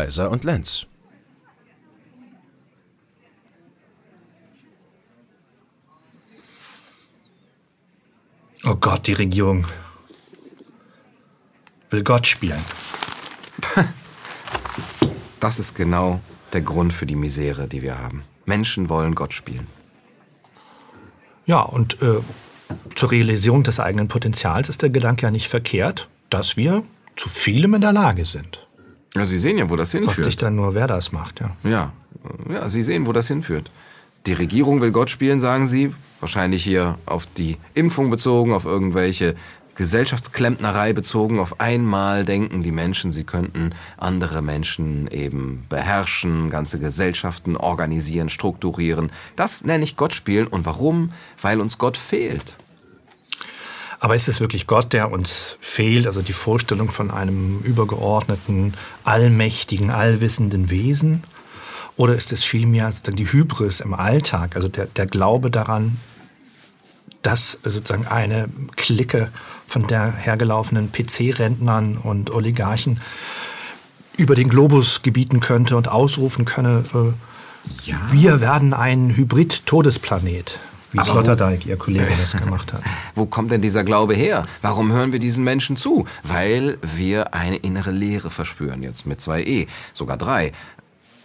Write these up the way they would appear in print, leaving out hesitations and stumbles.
Kaiser und Lenz. Oh Gott, die Regierung will Gott spielen. Das ist genau der Grund für die Misere, die wir haben. Menschen wollen Gott spielen. Ja, und zur Realisierung des eigenen Potenzials ist der Gedanke ja nicht verkehrt, dass wir zu vielem in der Lage sind. Ja, Sie sehen ja, wo das hinführt. Fragt sich dann nur, wer das macht, ja. Ja, Sie sehen, wo das hinführt. Die Regierung will Gott spielen, sagen Sie. Wahrscheinlich hier auf die Impfung bezogen, auf irgendwelche Gesellschaftsklempnerei bezogen. Auf einmal denken die Menschen, sie könnten andere Menschen eben beherrschen, ganze Gesellschaften organisieren, strukturieren. Das nenne ich Gott spielen. Und warum? Weil uns Gott fehlt. Aber ist es wirklich Gott, der uns fehlt? Also die Vorstellung von einem übergeordneten, allmächtigen, allwissenden Wesen? Oder ist es vielmehr die Hybris im Alltag, also der Glaube daran, dass sozusagen eine Clique von der hergelaufenen PC-Rentnern und Oligarchen über den Globus gebieten könnte und ausrufen könne, wir werden ein Hybrid-Todesplanet, wie Sloterdijk, Ihr Kollege, das gemacht hat. Wo kommt denn dieser Glaube her? Warum hören wir diesen Menschen zu? Weil wir eine innere Leere verspüren, jetzt mit 2e, sogar 3.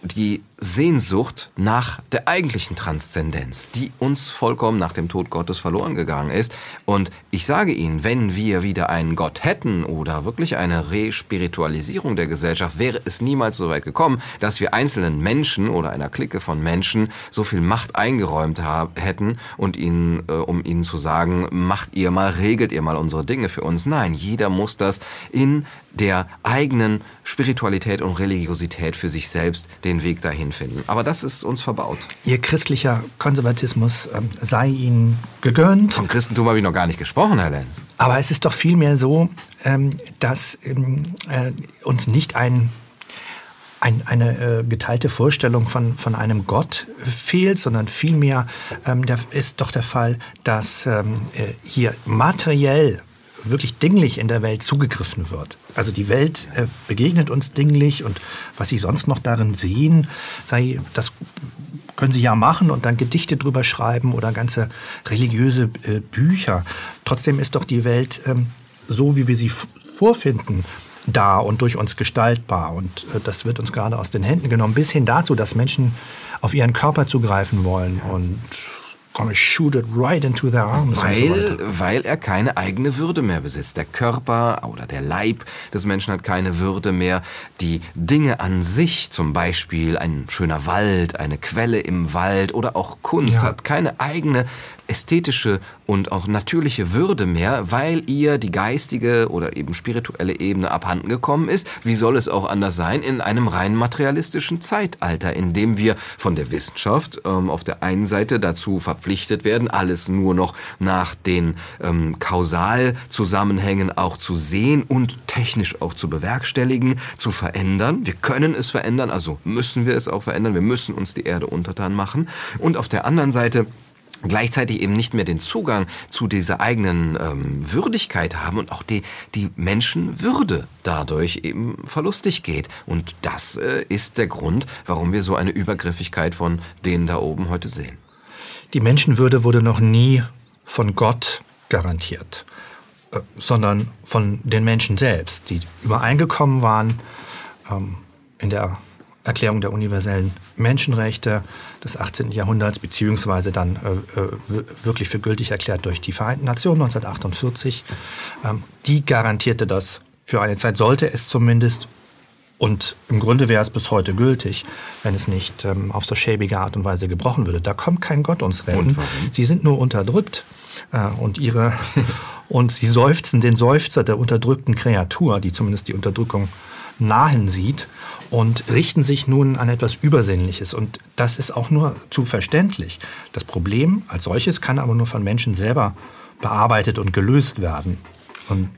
Die Sehnsucht nach der eigentlichen Transzendenz, die uns vollkommen nach dem Tod Gottes verloren gegangen ist. Und ich sage Ihnen, wenn wir wieder einen Gott hätten oder wirklich eine Respiritualisierung der Gesellschaft, wäre es niemals so weit gekommen, dass wir einzelnen Menschen oder einer Clique von Menschen so viel Macht eingeräumt hätten, und um ihnen zu sagen, macht ihr mal, regelt ihr mal unsere Dinge für uns. Nein, jeder muss das in der eigenen Spiritualität und Religiosität für sich selbst den Weg dahin finden. Aber das ist uns verbaut. Ihr christlicher Konservatismus sei Ihnen gegönnt. Vom Christentum habe ich noch gar nicht gesprochen, Herr Lenz. Aber es ist doch vielmehr so, dass uns nicht eine geteilte Vorstellung von einem Gott fehlt, sondern vielmehr ist doch der Fall, dass hier materiell wirklich dinglich in der Welt zugegriffen wird. Also die Welt begegnet uns dinglich, und was Sie sonst noch darin sehen, das können Sie ja machen und dann Gedichte drüber schreiben oder ganze religiöse Bücher. Trotzdem ist doch die Welt so, wie wir sie vorfinden, da und durch uns gestaltbar. Und das wird uns gerade aus den Händen genommen, bis hin dazu, dass Menschen auf ihren Körper zugreifen wollen und shoot it right into their arms. Weil er keine eigene Würde mehr besitzt. Der Körper oder der Leib des Menschen hat keine Würde mehr. Die Dinge an sich, zum Beispiel ein schöner Wald, eine Quelle im Wald oder auch Kunst, hat keine eigene ästhetische und auch natürliche Würde mehr, weil ihr die geistige oder eben spirituelle Ebene abhanden gekommen ist. Wie soll es auch anders sein in einem rein materialistischen Zeitalter, in dem wir von der Wissenschaft auf der einen Seite dazu verpflichtet werden, alles nur noch nach den Kausalzusammenhängen auch zu sehen und technisch auch zu bewerkstelligen, zu verändern. Wir können es verändern, also müssen wir es auch verändern. Wir müssen uns die Erde untertan machen. Und auf der anderen Seite gleichzeitig eben nicht mehr den Zugang zu dieser eigenen Würdigkeit haben und auch die Menschenwürde dadurch eben verlustig geht. Und das ist der Grund, warum wir so eine Übergriffigkeit von denen da oben heute sehen. Die Menschenwürde wurde noch nie von Gott garantiert, sondern von den Menschen selbst, die übereingekommen waren in der Erklärung der universellen Menschenrechte des 18. Jahrhunderts, beziehungsweise dann wirklich für gültig erklärt durch die Vereinten Nationen 1948. Die garantierte das für eine Zeit, sollte es zumindest, und im Grunde wäre es bis heute gültig, wenn es nicht auf so schäbige Art und Weise gebrochen würde. Da kommt kein Gott uns retten. Sie sind nur unterdrückt und sie seufzen den Seufzer der unterdrückten Kreatur, die zumindest die Unterdrückung nahen sieht, und richten sich nun an etwas Übersinnliches. Und das ist auch nur zu verständlich. Das Problem als solches kann aber nur von Menschen selber bearbeitet und gelöst werden. Und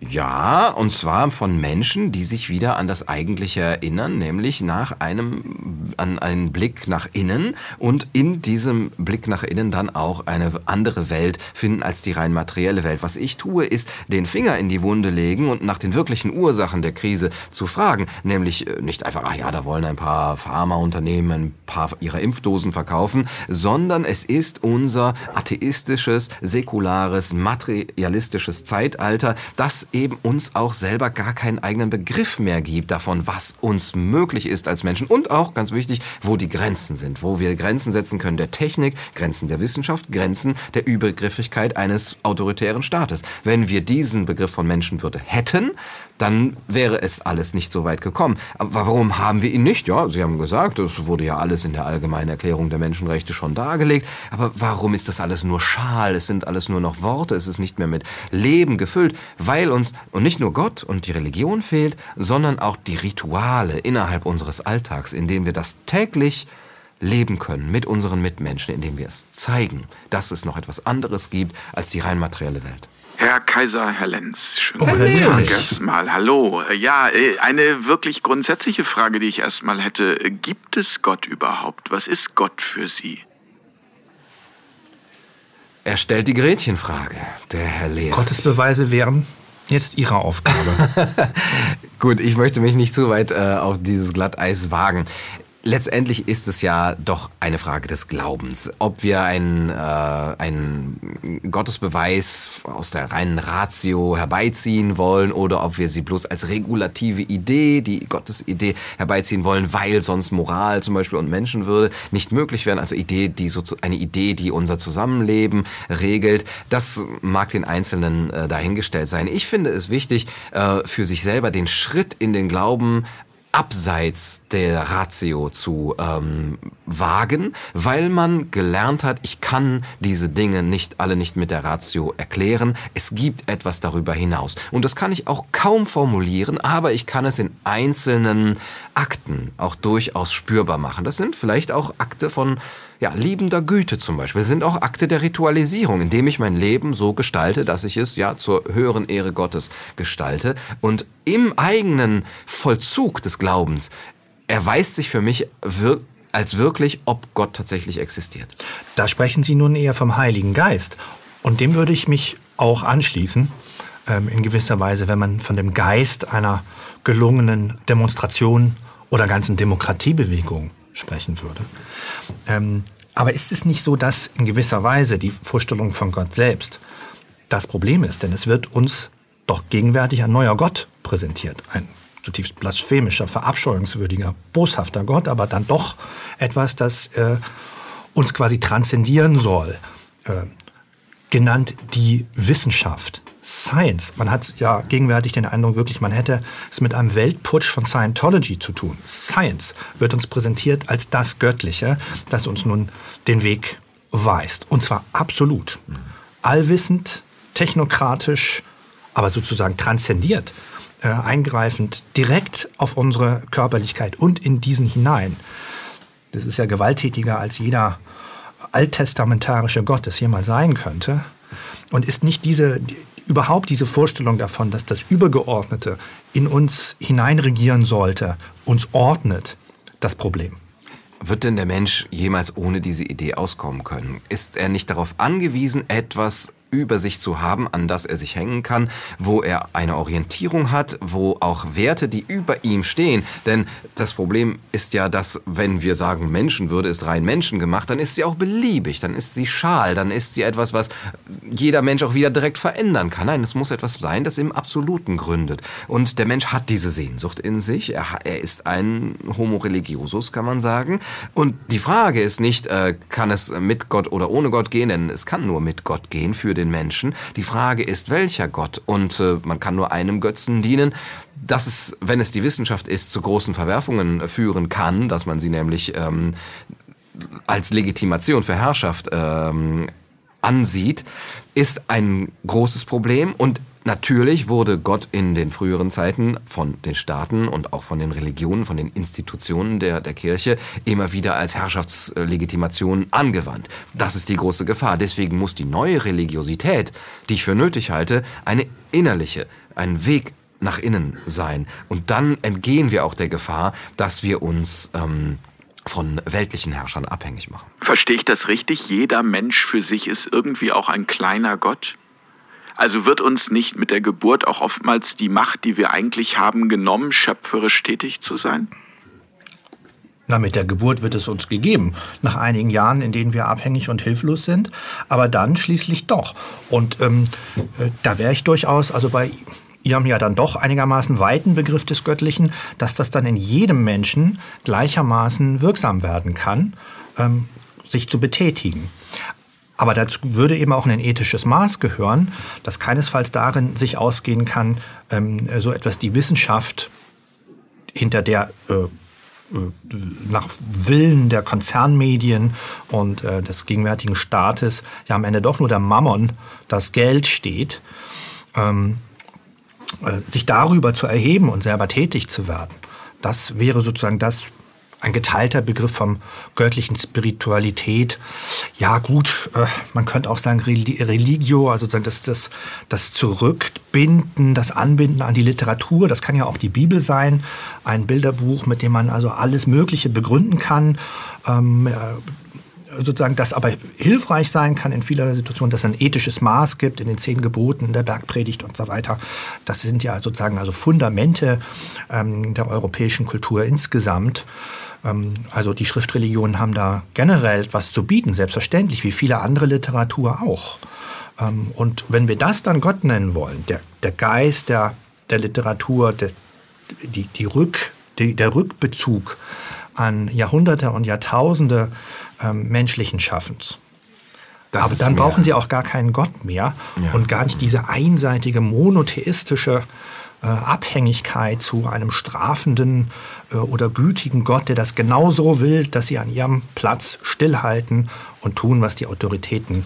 zwar von Menschen, die sich wieder an das Eigentliche erinnern, nämlich nach einem an einen Blick nach innen und in diesem Blick nach innen dann auch eine andere Welt finden als die rein materielle Welt. Was ich tue, ist den Finger in die Wunde legen und nach den wirklichen Ursachen der Krise zu fragen. Nämlich nicht einfach, ach ja, da wollen ein paar Pharmaunternehmen ein paar ihrer Impfdosen verkaufen, sondern es ist unser atheistisches, säkulares, materialistisches Zeitalter, das eben uns auch selber gar keinen eigenen Begriff mehr gibt davon, was uns möglich ist als Menschen und auch, ganz wichtig, wo die Grenzen sind, wo wir Grenzen setzen können der Technik, Grenzen der Wissenschaft, Grenzen der Übergriffigkeit eines autoritären Staates. Wenn wir diesen Begriff von Menschenwürde hätten, dann wäre es alles nicht so weit gekommen. Aber warum haben wir ihn nicht? Ja, Sie haben gesagt, das wurde ja alles in der Allgemeinen Erklärung der Menschenrechte schon dargelegt. Aber warum ist das alles nur Schal? Es sind alles nur noch Worte, es ist nicht mehr mit Leben gefüllt, weil uns und nicht nur Gott und die Religion fehlt, sondern auch die Rituale innerhalb unseres Alltags, in denen wir das täglich leben können mit unseren Mitmenschen, indem wir es zeigen, dass es noch etwas anderes gibt als die rein materielle Welt. Herr Kaiser, Herr Lenz, schönen Tag erstmal. Hallo. Ja, eine wirklich grundsätzliche Frage, die ich erstmal hätte. Gibt es Gott überhaupt? Was ist Gott für Sie? Er stellt die Gretchenfrage, der Herr Lehrer. Gottesbeweise wären jetzt Ihre Aufgabe. Gut, ich möchte mich nicht zu weit auf dieses Glatteis wagen. Letztendlich ist es ja doch eine Frage des Glaubens. Ob wir einen Gottesbeweis aus der reinen Ratio herbeiziehen wollen oder ob wir sie bloß als regulative Idee, die Gottesidee, herbeiziehen wollen, weil sonst Moral zum Beispiel und Menschenwürde nicht möglich wären. Also eine Idee, die unser Zusammenleben regelt. Das mag den Einzelnen dahingestellt sein. Ich finde es wichtig, für sich selber den Schritt in den Glauben abseits der Ratio zu wagen, weil man gelernt hat, ich kann diese Dinge nicht mit der Ratio erklären. Es gibt etwas darüber hinaus. Und das kann ich auch kaum formulieren, aber ich kann es in einzelnen Akten auch durchaus spürbar machen. Das sind vielleicht auch Akte von liebender Güte zum Beispiel. Das sind auch Akte der Ritualisierung, indem ich mein Leben so gestalte, dass ich es zur höheren Ehre Gottes gestalte. Und im eigenen Vollzug des Glaubens erweist sich für mich als wirklich, ob Gott tatsächlich existiert. Da sprechen Sie nun eher vom Heiligen Geist. Und dem würde ich mich auch anschließen, in gewisser Weise, wenn man von dem Geist einer gelungenen Demonstration oder ganzen Demokratiebewegung sprechen würde. Aber ist es nicht so, dass in gewisser Weise die Vorstellung von Gott selbst das Problem ist? Denn es wird uns doch gegenwärtig ein neuer Gott präsentiert. Ein zutiefst blasphemischer, verabscheuungswürdiger, boshafter Gott, aber dann doch etwas, das uns quasi transzendieren soll. Genannt die Wissenschaft. Science. Man hat ja gegenwärtig den Eindruck, wirklich, man hätte es mit einem Weltputsch von Scientology zu tun. Science wird uns präsentiert als das Göttliche, das uns nun den Weg weist. Und zwar absolut. Allwissend, technokratisch, aber sozusagen transzendiert, eingreifend, direkt auf unsere Körperlichkeit und in diesen hinein. Das ist ja gewalttätiger, als jeder alttestamentarische Gott es jemals sein könnte. Und ist nicht überhaupt diese Vorstellung davon, dass das Übergeordnete in uns hineinregieren sollte, uns ordnet, das Problem. Wird denn der Mensch jemals ohne diese Idee auskommen können? Ist er nicht darauf angewiesen, etwas über sich zu haben, an das er sich hängen kann, wo er eine Orientierung hat, wo auch Werte, die über ihm stehen? Denn das Problem ist ja, dass, wenn wir sagen, Menschenwürde ist rein menschengemacht, dann ist sie auch beliebig, dann ist sie schal, dann ist sie etwas, was jeder Mensch auch wieder direkt verändern kann. Nein, es muss etwas sein, das im Absoluten gründet. Und der Mensch hat diese Sehnsucht in sich. Er ist ein Homo religiosus, kann man sagen. Und die Frage ist nicht, kann es mit Gott oder ohne Gott gehen, denn es kann nur mit Gott gehen für den Menschen. Die Frage ist, welcher Gott? Und man kann nur einem Götzen dienen. Dass es, wenn es die Wissenschaft ist, zu großen Verwerfungen führen kann, dass man sie nämlich als Legitimation für Herrschaft ansieht, ist ein großes Problem. Und natürlich wurde Gott in den früheren Zeiten von den Staaten und auch von den Religionen, von den Institutionen der Kirche immer wieder als Herrschaftslegitimation angewandt. Das ist die große Gefahr. Deswegen muss die neue Religiosität, die ich für nötig halte, eine innerliche, ein Weg nach innen sein. Und dann entgehen wir auch der Gefahr, dass wir uns von weltlichen Herrschern abhängig machen. Verstehe ich das richtig? Jeder Mensch für sich ist irgendwie auch ein kleiner Gott? Also wird uns nicht mit der Geburt auch oftmals die Macht, die wir eigentlich haben, genommen, schöpferisch tätig zu sein? Na, mit der Geburt wird es uns gegeben. Nach einigen Jahren, in denen wir abhängig und hilflos sind. Aber dann schließlich doch. Und da wäre ich durchaus, also bei Ihrem ja dann doch einigermaßen weiten Begriff des Göttlichen, dass das dann in jedem Menschen gleichermaßen wirksam werden kann, sich zu betätigen. Aber dazu würde eben auch ein ethisches Maß gehören, das keinesfalls darin sich ausgehen kann, so etwas die Wissenschaft, hinter der nach Willen der Konzernmedien und des gegenwärtigen Staates ja am Ende doch nur der Mammon, das Geld steht, sich darüber zu erheben und selber tätig zu werden. Das wäre sozusagen das, ein geteilter Begriff vom göttlichen Spiritualität. Ja gut, man könnte auch sagen Religio, also sozusagen das Zurückbinden, das Anbinden an die Literatur, das kann ja auch die Bibel sein, ein Bilderbuch, mit dem man also alles Mögliche begründen kann, sozusagen das aber hilfreich sein kann in vielerlei Situationen, dass es ein ethisches Maß gibt in den 10 Geboten, in der Bergpredigt und so weiter. Das sind ja sozusagen also Fundamente der europäischen Kultur insgesamt. Also die Schriftreligionen haben da generell was zu bieten, selbstverständlich, wie viele andere Literatur auch. Und wenn wir das dann Gott nennen wollen, der Geist der Literatur, der Rückbezug an Jahrhunderte und Jahrtausende menschlichen Schaffens. Aber dann brauchen sie auch gar keinen Gott mehr, ja, und gar nicht diese einseitige monotheistische Abhängigkeit zu einem strafenden oder gütigen Gott, der das genauso will, dass sie an ihrem Platz stillhalten und tun, was die Autoritäten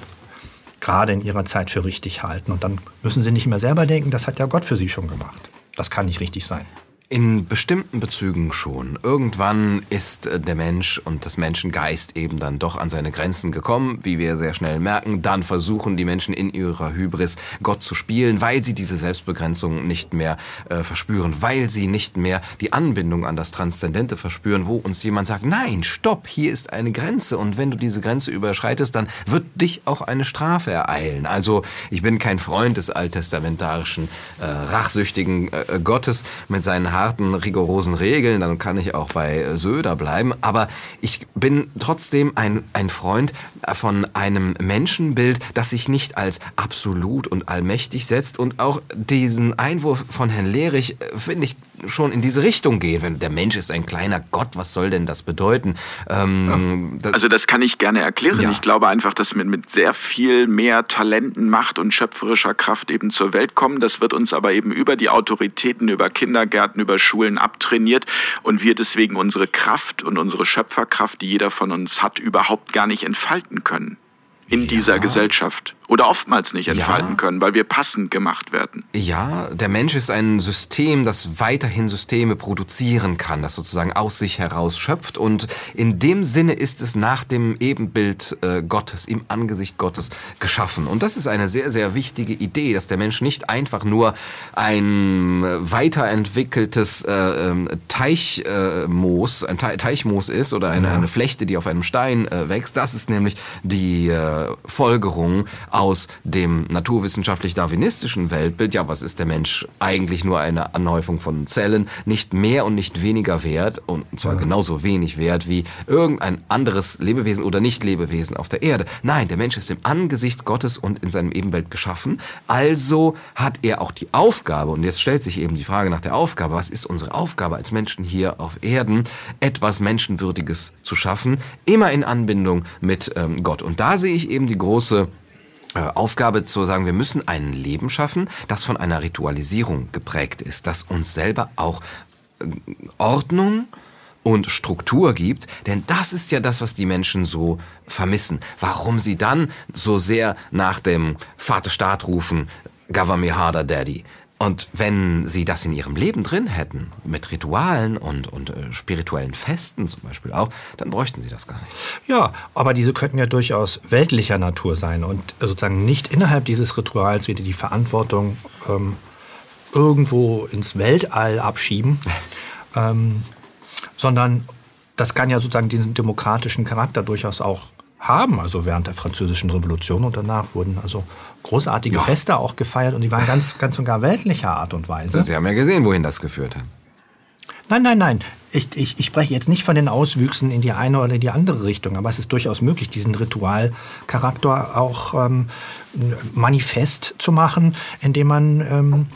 gerade in ihrer Zeit für richtig halten. Und dann müssen sie nicht mehr selber denken, das hat ja Gott für sie schon gemacht. Das kann nicht richtig sein. In bestimmten Bezügen schon. Irgendwann ist der Mensch und das Menschengeist eben dann doch an seine Grenzen gekommen, wie wir sehr schnell merken. Dann versuchen die Menschen in ihrer Hybris Gott zu spielen, weil sie diese Selbstbegrenzung nicht mehr verspüren, weil sie nicht mehr die Anbindung an das Transzendente verspüren, wo uns jemand sagt, nein, stopp, hier ist eine Grenze und wenn du diese Grenze überschreitest, dann wird dich auch eine Strafe ereilen. Also ich bin kein Freund des alttestamentarischen, rachsüchtigen Gottes mit seinen harten, rigorosen Regeln, dann kann ich auch bei Söder bleiben. Aber ich bin trotzdem ein Freund von einem Menschenbild, das sich nicht als absolut und allmächtig setzt. Und auch diesen Einwurf von Herrn Lehrig, finde ich, schon in diese Richtung gehen. Wenn der Mensch ist ein kleiner Gott, was soll denn das bedeuten? Also das kann ich gerne erklären. Ja. Ich glaube einfach, dass wir mit sehr viel mehr Talenten, Macht und schöpferischer Kraft eben zur Welt kommen. Das wird uns aber eben über die Autoritäten, über Kindergärten, über Schulen abtrainiert und wir deswegen unsere Kraft und unsere Schöpferkraft, die jeder von uns hat, überhaupt gar nicht entfalten können. In dieser Gesellschaft. Oder oftmals nicht entfalten können, weil wir passend gemacht werden. Ja, der Mensch ist ein System, das weiterhin Systeme produzieren kann, das sozusagen aus sich heraus schöpft. Und in dem Sinne ist es nach dem Ebenbild Gottes, im Angesicht Gottes geschaffen. Und das ist eine sehr, sehr wichtige Idee, dass der Mensch nicht einfach nur ein weiterentwickeltes Teichmoos ist oder eine Flechte, die auf einem Stein wächst. Das ist nämlich die Folgerung aus dem naturwissenschaftlich-darwinistischen Weltbild. Ja, was ist der Mensch? Eigentlich nur eine Anhäufung von Zellen, nicht mehr und nicht weniger wert, und zwar genauso wenig wert wie irgendein anderes Lebewesen oder Nicht-Lebewesen auf der Erde. Nein, der Mensch ist im Angesicht Gottes und in seinem Ebenbild geschaffen, also hat er auch die Aufgabe, und jetzt stellt sich eben die Frage nach der Aufgabe, was ist unsere Aufgabe als Menschen hier auf Erden, etwas Menschenwürdiges zu schaffen, immer in Anbindung mit Gott. Und da sehe ich eben die große Aufgabe zu sagen, wir müssen ein Leben schaffen, das von einer Ritualisierung geprägt ist, das uns selber auch Ordnung und Struktur gibt, denn das ist ja das, was die Menschen so vermissen. Warum sie dann so sehr nach dem Vaterstaat rufen, Cover me harder, Daddy. Und wenn sie das in ihrem Leben drin hätten, mit Ritualen und spirituellen Festen zum Beispiel auch, dann bräuchten sie das gar nicht. Ja, aber diese könnten ja durchaus weltlicher Natur sein und sozusagen nicht innerhalb dieses Rituals wieder die Verantwortung irgendwo ins Weltall abschieben, sondern das kann ja sozusagen diesen demokratischen Charakter durchaus auch haben, also während der Französischen Revolution und danach wurden also großartige Feste auch gefeiert und die waren ganz, ganz und gar weltlicher Art und Weise. Sie haben ja gesehen, wohin das geführt hat. Nein. Ich spreche jetzt nicht von den Auswüchsen in die eine oder die andere Richtung, aber es ist durchaus möglich, diesen Ritualcharakter auch manifest zu machen, indem man,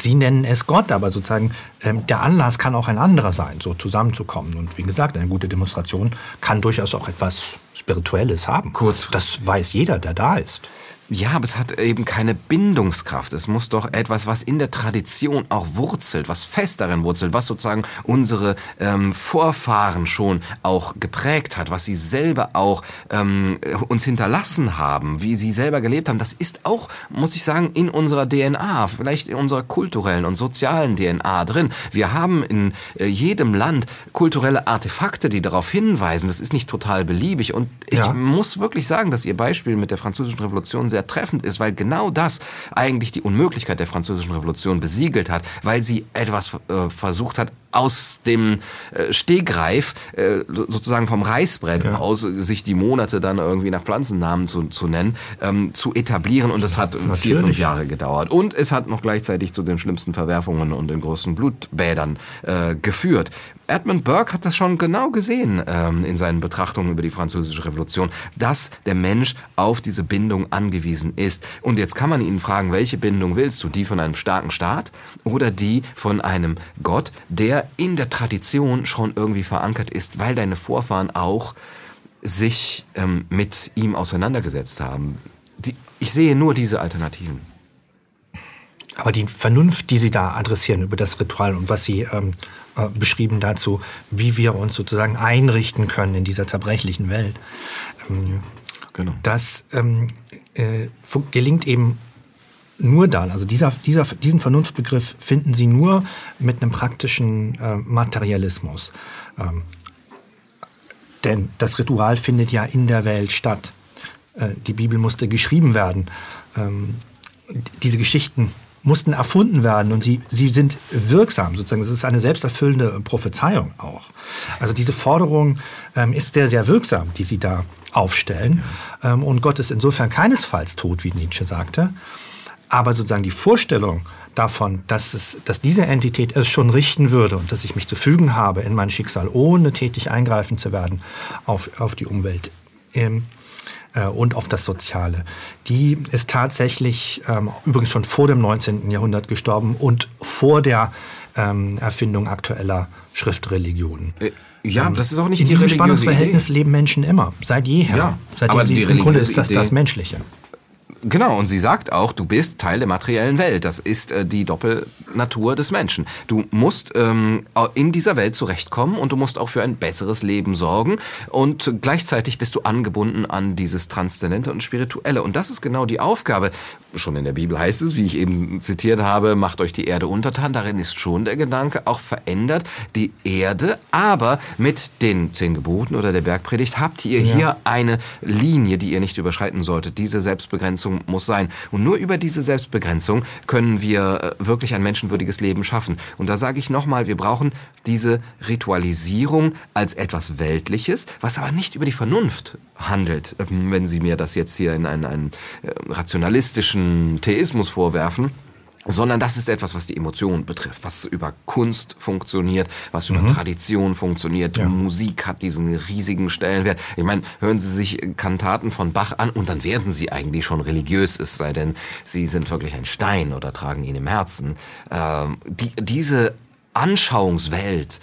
Sie nennen es Gott, aber sozusagen der Anlass kann auch ein anderer sein, so zusammenzukommen. Und wie gesagt, eine gute Demonstration kann durchaus auch etwas Spirituelles haben. Kurz, das weiß jeder, der da ist. Ja, aber es hat eben keine Bindungskraft. Es muss doch etwas, was in der Tradition auch wurzelt, was fest darin wurzelt, was sozusagen unsere Vorfahren schon auch geprägt hat, was sie selber auch uns hinterlassen haben, wie sie selber gelebt haben. Das ist auch, muss ich sagen, in unserer DNA, vielleicht in unserer kulturellen und sozialen DNA drin. Wir haben in jedem Land kulturelle Artefakte, die darauf hinweisen. Das ist nicht total beliebig. Und ich muss wirklich sagen, dass Ihr Beispiel mit der Französischen Revolution sehr treffend ist, weil genau das eigentlich die Unmöglichkeit der Französischen Revolution besiegelt hat, weil sie etwas versucht hat, aus dem Stegreif, sozusagen vom Reißbrett aus, sich die Monate dann irgendwie nach Pflanzennamen zu nennen, zu etablieren. Und das hat 4-5 Jahre gedauert. Und es hat noch gleichzeitig zu den schlimmsten Verwerfungen und den größten Blutbädern geführt. Edmund Burke hat das schon genau gesehen in seinen Betrachtungen über die Französische Revolution, dass der Mensch auf diese Bindung angewiesen ist. Und jetzt kann man ihn fragen, welche Bindung willst du? Die von einem starken Staat oder die von einem Gott, der in der Tradition schon irgendwie verankert ist, weil deine Vorfahren auch sich mit ihm auseinandergesetzt haben. Ich sehe nur diese Alternativen. Aber die Vernunft, die Sie da adressieren über das Ritual und was Sie beschrieben dazu, wie wir uns sozusagen einrichten können in dieser zerbrechlichen Welt, das gelingt eben nur dann, also diesen Vernunftbegriff finden Sie nur mit einem praktischen Materialismus. Denn das Ritual findet ja in der Welt statt. Die Bibel musste geschrieben werden. Diese Geschichten mussten erfunden werden und sie sind wirksam sozusagen. Das ist eine selbsterfüllende Prophezeiung auch. Also diese Forderung ist sehr, sehr wirksam, die Sie da aufstellen. Und Gott ist insofern keinesfalls tot, wie Nietzsche sagte. Aber sozusagen die Vorstellung davon, dass diese Entität es schon richten würde und dass ich mich zu fügen habe in mein Schicksal, ohne tätig eingreifen zu werden auf die Umwelt und auf das Soziale, die ist tatsächlich übrigens schon vor dem 19. Jahrhundert gestorben und vor der Erfindung aktueller Schriftreligionen. Ja, das ist auch nicht die religiöse Idee. In diesem Spannungsverhältnis leben Menschen immer, seit jeher. Ja, aber die religiöse Idee. Im Grunde ist das Menschliche. Genau, und sie sagt auch, du bist Teil der materiellen Welt. Das ist die Doppelnatur des Menschen. Du musst in dieser Welt zurechtkommen und du musst auch für ein besseres Leben sorgen. Und gleichzeitig bist du angebunden an dieses Transzendente und Spirituelle. Und das ist genau die Aufgabe. Schon in der Bibel heißt es, wie ich eben zitiert habe, macht euch die Erde untertan. Darin ist schon der Gedanke auch verändert. Die Erde, aber mit den 10 Geboten oder der Bergpredigt habt ihr hier eine Linie, die ihr nicht überschreiten solltet. Diese Selbstbegrenzung muss sein. Und nur über diese Selbstbegrenzung können wir wirklich ein menschenwürdiges Leben schaffen. Und da sage ich nochmal, wir brauchen diese Ritualisierung als etwas Weltliches, was aber nicht über die Vernunft handelt. Wenn Sie mir das jetzt hier in einen rationalistischen Theismus vorwerfen, sondern das ist etwas, was die Emotionen betrifft, was über Kunst funktioniert, was über Tradition funktioniert. Ja. Musik hat diesen riesigen Stellenwert. Ich meine, hören Sie sich Kantaten von Bach an und dann werden Sie eigentlich schon religiös, es sei denn, Sie sind wirklich ein Stein oder tragen ihn im Herzen. Diese Anschauungswelt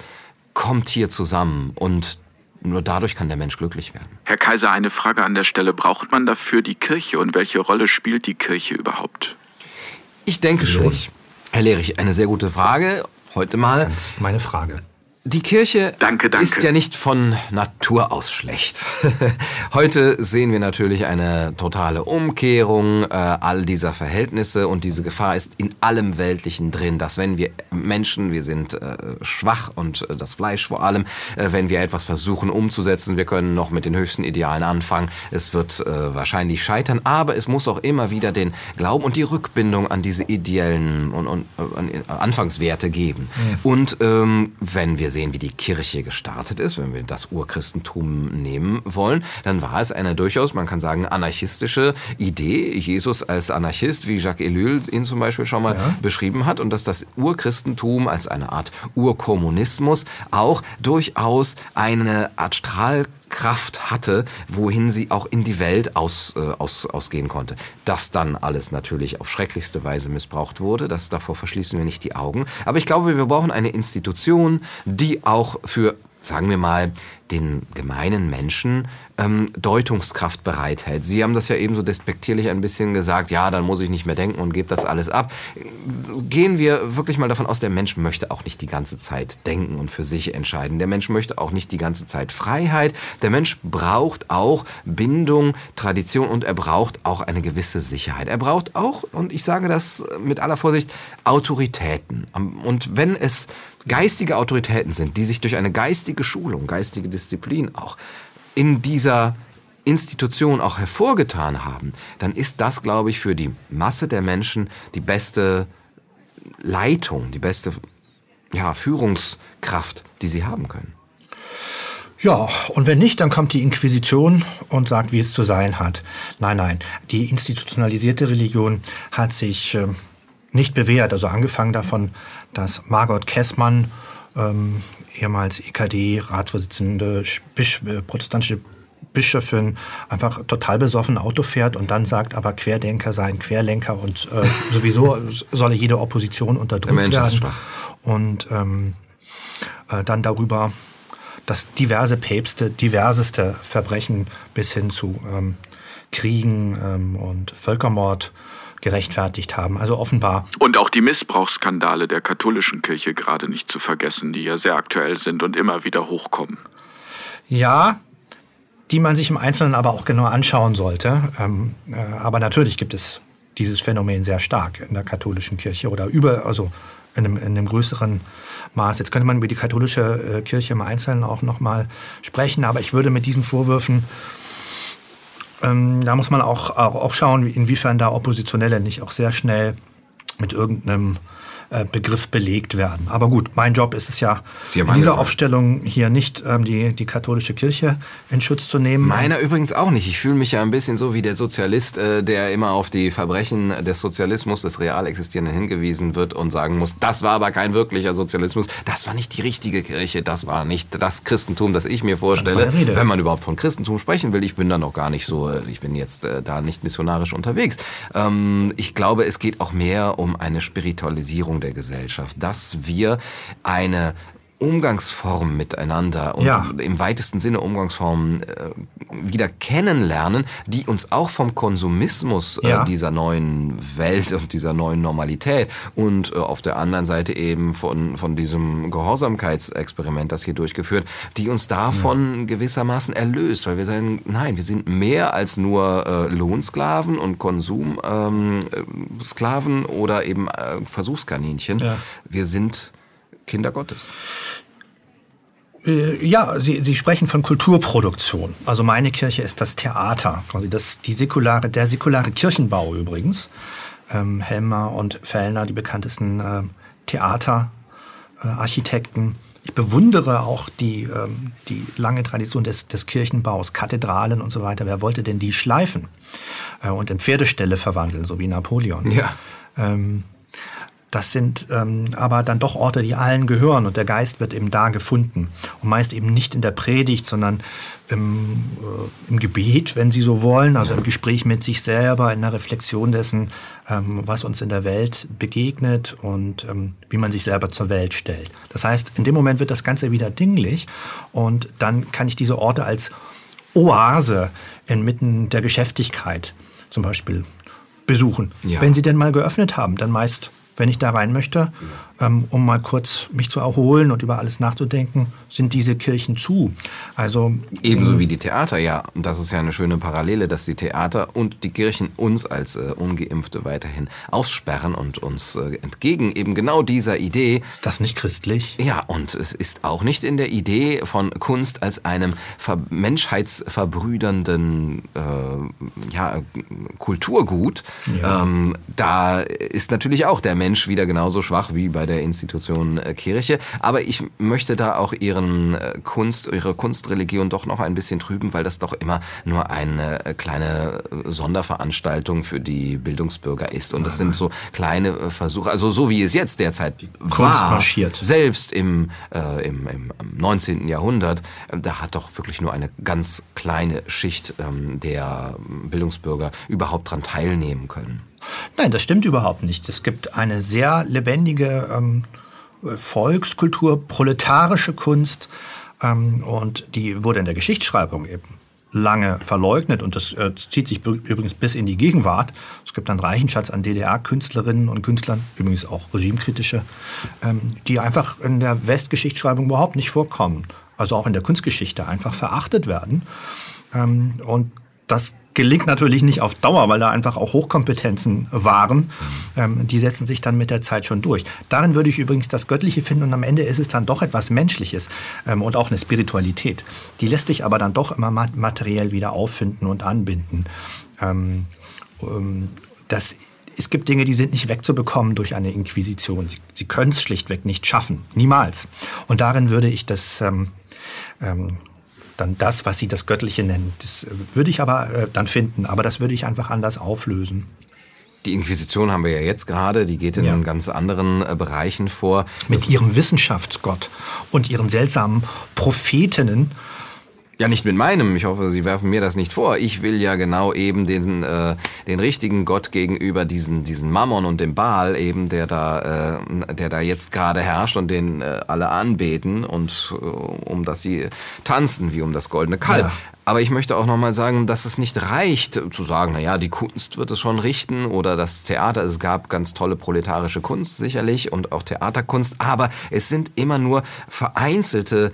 kommt hier zusammen und nur dadurch kann der Mensch glücklich werden. Herr Kaiser, eine Frage an der Stelle. Braucht man dafür die Kirche und welche Rolle spielt die Kirche überhaupt? Ich denke schon. Herr Lehrich, eine sehr gute Frage. Heute mal. Meine Frage. Die Kirche ist ja nicht von Natur aus schlecht. Heute sehen wir natürlich eine totale Umkehrung all dieser Verhältnisse und diese Gefahr ist in allem Weltlichen drin, dass wenn wir Menschen, wir sind schwach und das Fleisch vor allem, wenn wir etwas versuchen umzusetzen, wir können noch mit den höchsten Idealen anfangen, es wird wahrscheinlich scheitern, aber es muss auch immer wieder den Glauben und die Rückbindung an diese ideellen und Anfangswerte geben. Und wenn wir sehen, wie die Kirche gestartet ist, wenn wir das Urchristentum nehmen wollen, dann war es eine durchaus, man kann sagen, anarchistische Idee, Jesus als Anarchist, wie Jacques Ellul ihn zum Beispiel schon mal beschrieben hat, und dass das Urchristentum als eine Art Urkommunismus auch durchaus eine Art Strahlkraft hatte, wohin sie auch in die Welt ausgehen konnte. Das dann alles natürlich auf schrecklichste Weise missbraucht wurde, das davor verschließen wir nicht die Augen. Aber ich glaube, wir brauchen eine Institution, die auch für, sagen wir mal, den gemeinen Menschen Deutungskraft bereithält. Sie haben das ja eben so despektierlich ein bisschen gesagt, ja, dann muss ich nicht mehr denken und gebe das alles ab. Gehen wir wirklich mal davon aus, der Mensch möchte auch nicht die ganze Zeit denken und für sich entscheiden. Der Mensch möchte auch nicht die ganze Zeit Freiheit. Der Mensch braucht auch Bindung, Tradition, und er braucht auch eine gewisse Sicherheit. Er braucht auch, und ich sage das mit aller Vorsicht, Autoritäten. Und wenn es geistige Autoritäten sind, die sich durch eine geistige Schulung, geistige Disziplin auch in dieser Institution auch hervorgetan haben, dann ist das, glaube ich, für die Masse der Menschen die beste Leitung, die beste Führungskraft, die sie haben können. Ja, und wenn nicht, dann kommt die Inquisition und sagt, wie es zu sein hat. Nein, nein, die institutionalisierte Religion hat sich nicht bewährt. Also angefangen davon, dass Margot Käßmann, ehemals EKD-Ratsvorsitzende, protestantische Bischöfin, einfach total besoffen Auto fährt und dann sagt, aber Querdenker seien Querlenker und sowieso solle jede Opposition unterdrückt werden. Und dann darüber, dass diverse Päpste diverseste Verbrechen bis hin zu Kriegen und Völkermord gerechtfertigt haben. Also offenbar. Und auch die Missbrauchsskandale der katholischen Kirche gerade nicht zu vergessen, die ja sehr aktuell sind und immer wieder hochkommen. Ja, die man sich im Einzelnen aber auch genau anschauen sollte. Aber natürlich gibt es dieses Phänomen sehr stark in der katholischen Kirche oder in einem größeren Maß. Jetzt könnte man über die katholische Kirche im Einzelnen auch nochmal sprechen, aber ich würde mit diesen Vorwürfen, da muss man auch schauen, inwiefern da Oppositionelle nicht auch sehr schnell mit irgendeinem Begriff belegt werden. Aber gut, mein Job ist es ja, in dieser Aufstellung hier nicht die katholische Kirche in Schutz zu nehmen. Meiner übrigens auch nicht. Ich fühle mich ja ein bisschen so wie der Sozialist, der immer auf die Verbrechen des Sozialismus, des real Existierenden hingewiesen wird und sagen muss, das war aber kein wirklicher Sozialismus, das war nicht die richtige Kirche, das war nicht das Christentum, das ich mir vorstelle. Wenn man überhaupt von Christentum sprechen will, ich bin da noch gar nicht so, ich bin jetzt da nicht missionarisch unterwegs. Ich glaube, es geht auch mehr um eine Spiritualisierung der Gesellschaft, dass wir eine Umgangsform miteinander und im weitesten Sinne Umgangsformen wieder kennenlernen, die uns auch vom Konsumismus dieser neuen Welt und dieser neuen Normalität und auf der anderen Seite eben von diesem Gehorsamkeitsexperiment, das hier durchgeführt, die uns davon gewissermaßen erlöst, weil wir sagen, nein, wir sind mehr als nur Lohnsklaven und Konsumsklaven oder eben Versuchskaninchen. Ja. Wir sind Kinder Gottes. Ja, Sie sprechen von Kulturproduktion. Also meine Kirche ist das Theater. Also der säkulare Kirchenbau übrigens. Helmer und Fellner, die bekanntesten Theaterarchitekten. Ich bewundere auch die lange Tradition des Kirchenbaus, Kathedralen und so weiter. Wer wollte denn die schleifen und in Pferdeställe verwandeln, so wie Napoleon? Ja. Das sind aber dann doch Orte, die allen gehören, und der Geist wird eben da gefunden. Und meist eben nicht in der Predigt, sondern im Gebet, wenn Sie so wollen, also im Gespräch mit sich selber, in der Reflexion dessen, was uns in der Welt begegnet und wie man sich selber zur Welt stellt. Das heißt, in dem Moment wird das Ganze wieder dinglich, und dann kann ich diese Orte als Oase inmitten der Geschäftigkeit zum Beispiel besuchen. Ja. Wenn sie denn mal geöffnet haben, dann meist, wenn ich da rein möchte, um mal kurz mich zu erholen und über alles nachzudenken, sind diese Kirchen zu. Also ebenso wie die Theater, ja. Und das ist ja eine schöne Parallele, dass die Theater und die Kirchen uns als Ungeimpfte weiterhin aussperren und uns entgegen eben genau dieser Idee. Ist das nicht christlich? Ja, und es ist auch nicht in der Idee von Kunst als einem menschheitsverbrüdernden Kulturgut. Ja. Da ist natürlich auch der Mensch wieder genauso schwach wie bei der der Institution Kirche. Aber ich möchte da auch Ihre Kunstreligion doch noch ein bisschen trüben, weil das doch immer nur eine kleine Sonderveranstaltung für die Bildungsbürger ist. Und das sind so kleine Versuche, also so wie es jetzt derzeit war, selbst im 19. Jahrhundert, da hat doch wirklich nur eine ganz kleine Schicht der Bildungsbürger überhaupt daran teilnehmen können. Nein, das stimmt überhaupt nicht. Es gibt eine sehr lebendige Volkskultur, proletarische Kunst, und die wurde in der Geschichtsschreibung eben lange verleugnet, und das zieht sich übrigens bis in die Gegenwart. Es gibt einen reichen Schatz an DDR-Künstlerinnen und Künstlern, übrigens auch regimekritische, die einfach in der Westgeschichtsschreibung überhaupt nicht vorkommen, also auch in der Kunstgeschichte einfach verachtet werden. Und das gelingt natürlich nicht auf Dauer, weil da einfach auch Hochkompetenzen waren. Die setzen sich dann mit der Zeit schon durch. Darin würde ich übrigens das Göttliche finden, und am Ende ist es dann doch etwas Menschliches und auch eine Spiritualität. Die lässt sich aber dann doch immer materiell wieder auffinden und anbinden. Es gibt Dinge, die sind nicht wegzubekommen durch eine Inquisition. Sie können es schlichtweg nicht schaffen. Niemals. Und darin würde ich das... dann das, was Sie das Göttliche nennen. Das würde ich aber dann finden, aber das würde ich einfach anders auflösen. Die Inquisition haben wir ja jetzt gerade, die geht in ganz anderen Bereichen vor. Mit ihrem Wissenschaftsgott und ihren seltsamen Prophetinnen. Ja, nicht mit meinem. Ich hoffe, Sie werfen mir das nicht vor. Ich will ja genau eben den richtigen Gott gegenüber diesen Mammon und dem Baal eben, der da jetzt gerade herrscht und den alle anbeten und um das sie tanzen wie um das goldene Kalb. Ja. Aber ich möchte auch nochmal sagen, dass es nicht reicht zu sagen, naja, die Kunst wird es schon richten oder das Theater. Es gab ganz tolle proletarische Kunst sicherlich und auch Theaterkunst, aber es sind immer nur vereinzelte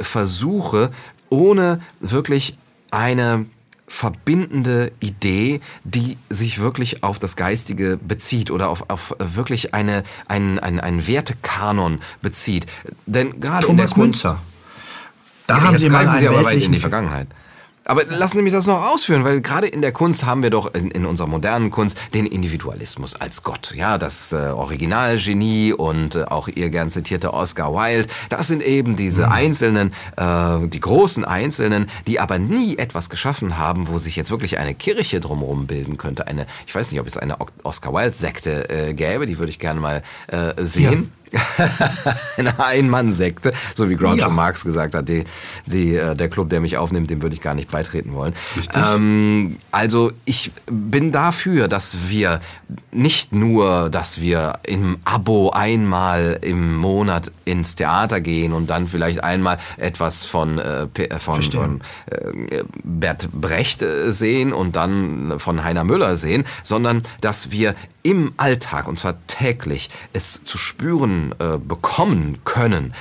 Versuche, ohne wirklich eine verbindende Idee, die sich wirklich auf das Geistige bezieht oder auf wirklich einen Wertekanon bezieht. Denn gerade Thomas Münzer. Da haben Sie mal einen weltlichen... aber weit in die Vergangenheit. Aber lassen Sie mich das noch ausführen, weil gerade in der Kunst haben wir doch in unserer modernen Kunst den Individualismus als Gott. Ja, das Originalgenie und auch ihr gern zitierte Oscar Wilde, das sind eben diese Einzelnen, die großen Einzelnen, die aber nie etwas geschaffen haben, wo sich jetzt wirklich eine Kirche drumherum bilden könnte. Ich weiß nicht, ob es eine Oscar Wilde-Sekte gäbe, die würde ich gerne mal sehen. Ja. Eine Ein-Mann-Sekte, so wie Groucho Marx gesagt hat, der Club, der mich aufnimmt, dem würde ich gar nicht beitreten wollen. Also ich bin dafür, dass wir nicht nur, dass wir im Abo einmal im Monat ins Theater gehen und dann vielleicht einmal etwas von Bert Brecht sehen und dann von Heiner Müller sehen, sondern dass wir im Alltag, und zwar täglich, es zu spüren bekommen können,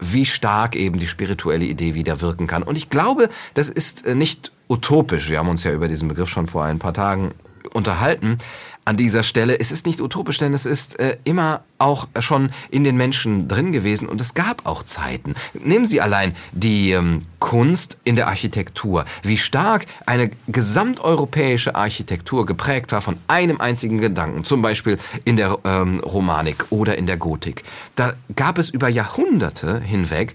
wie stark eben die spirituelle Idee wieder wirken kann. Und ich glaube, das ist nicht utopisch. Wir haben uns ja über diesen Begriff schon vor ein paar Tagen unterhalten. An dieser Stelle, es ist nicht utopisch, denn es ist immer auch schon in den Menschen drin gewesen und es gab auch Zeiten. Nehmen Sie allein die Kunst in der Architektur, wie stark eine gesamteuropäische Architektur geprägt war von einem einzigen Gedanken, zum Beispiel in der Romanik oder in der Gotik. Da gab es über Jahrhunderte hinweg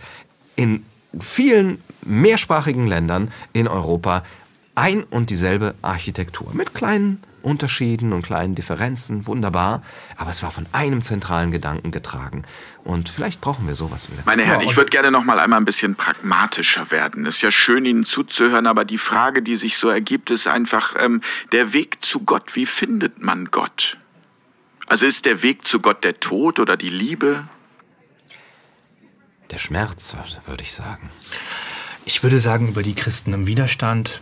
in vielen mehrsprachigen Ländern in Europa ein und dieselbe Architektur mit kleinen Unterschieden und kleinen Differenzen, wunderbar, aber es war von einem zentralen Gedanken getragen. Und vielleicht brauchen wir sowas wieder. Meine Herren, ich würde gerne noch mal einmal ein bisschen pragmatischer werden. Es ist ja schön, Ihnen zuzuhören, aber die Frage, die sich so ergibt, ist einfach der Weg zu Gott. Wie findet man Gott? Also ist der Weg zu Gott der Tod oder die Liebe? Der Schmerz, würde ich sagen. Ich würde sagen, über die Christen im Widerstand...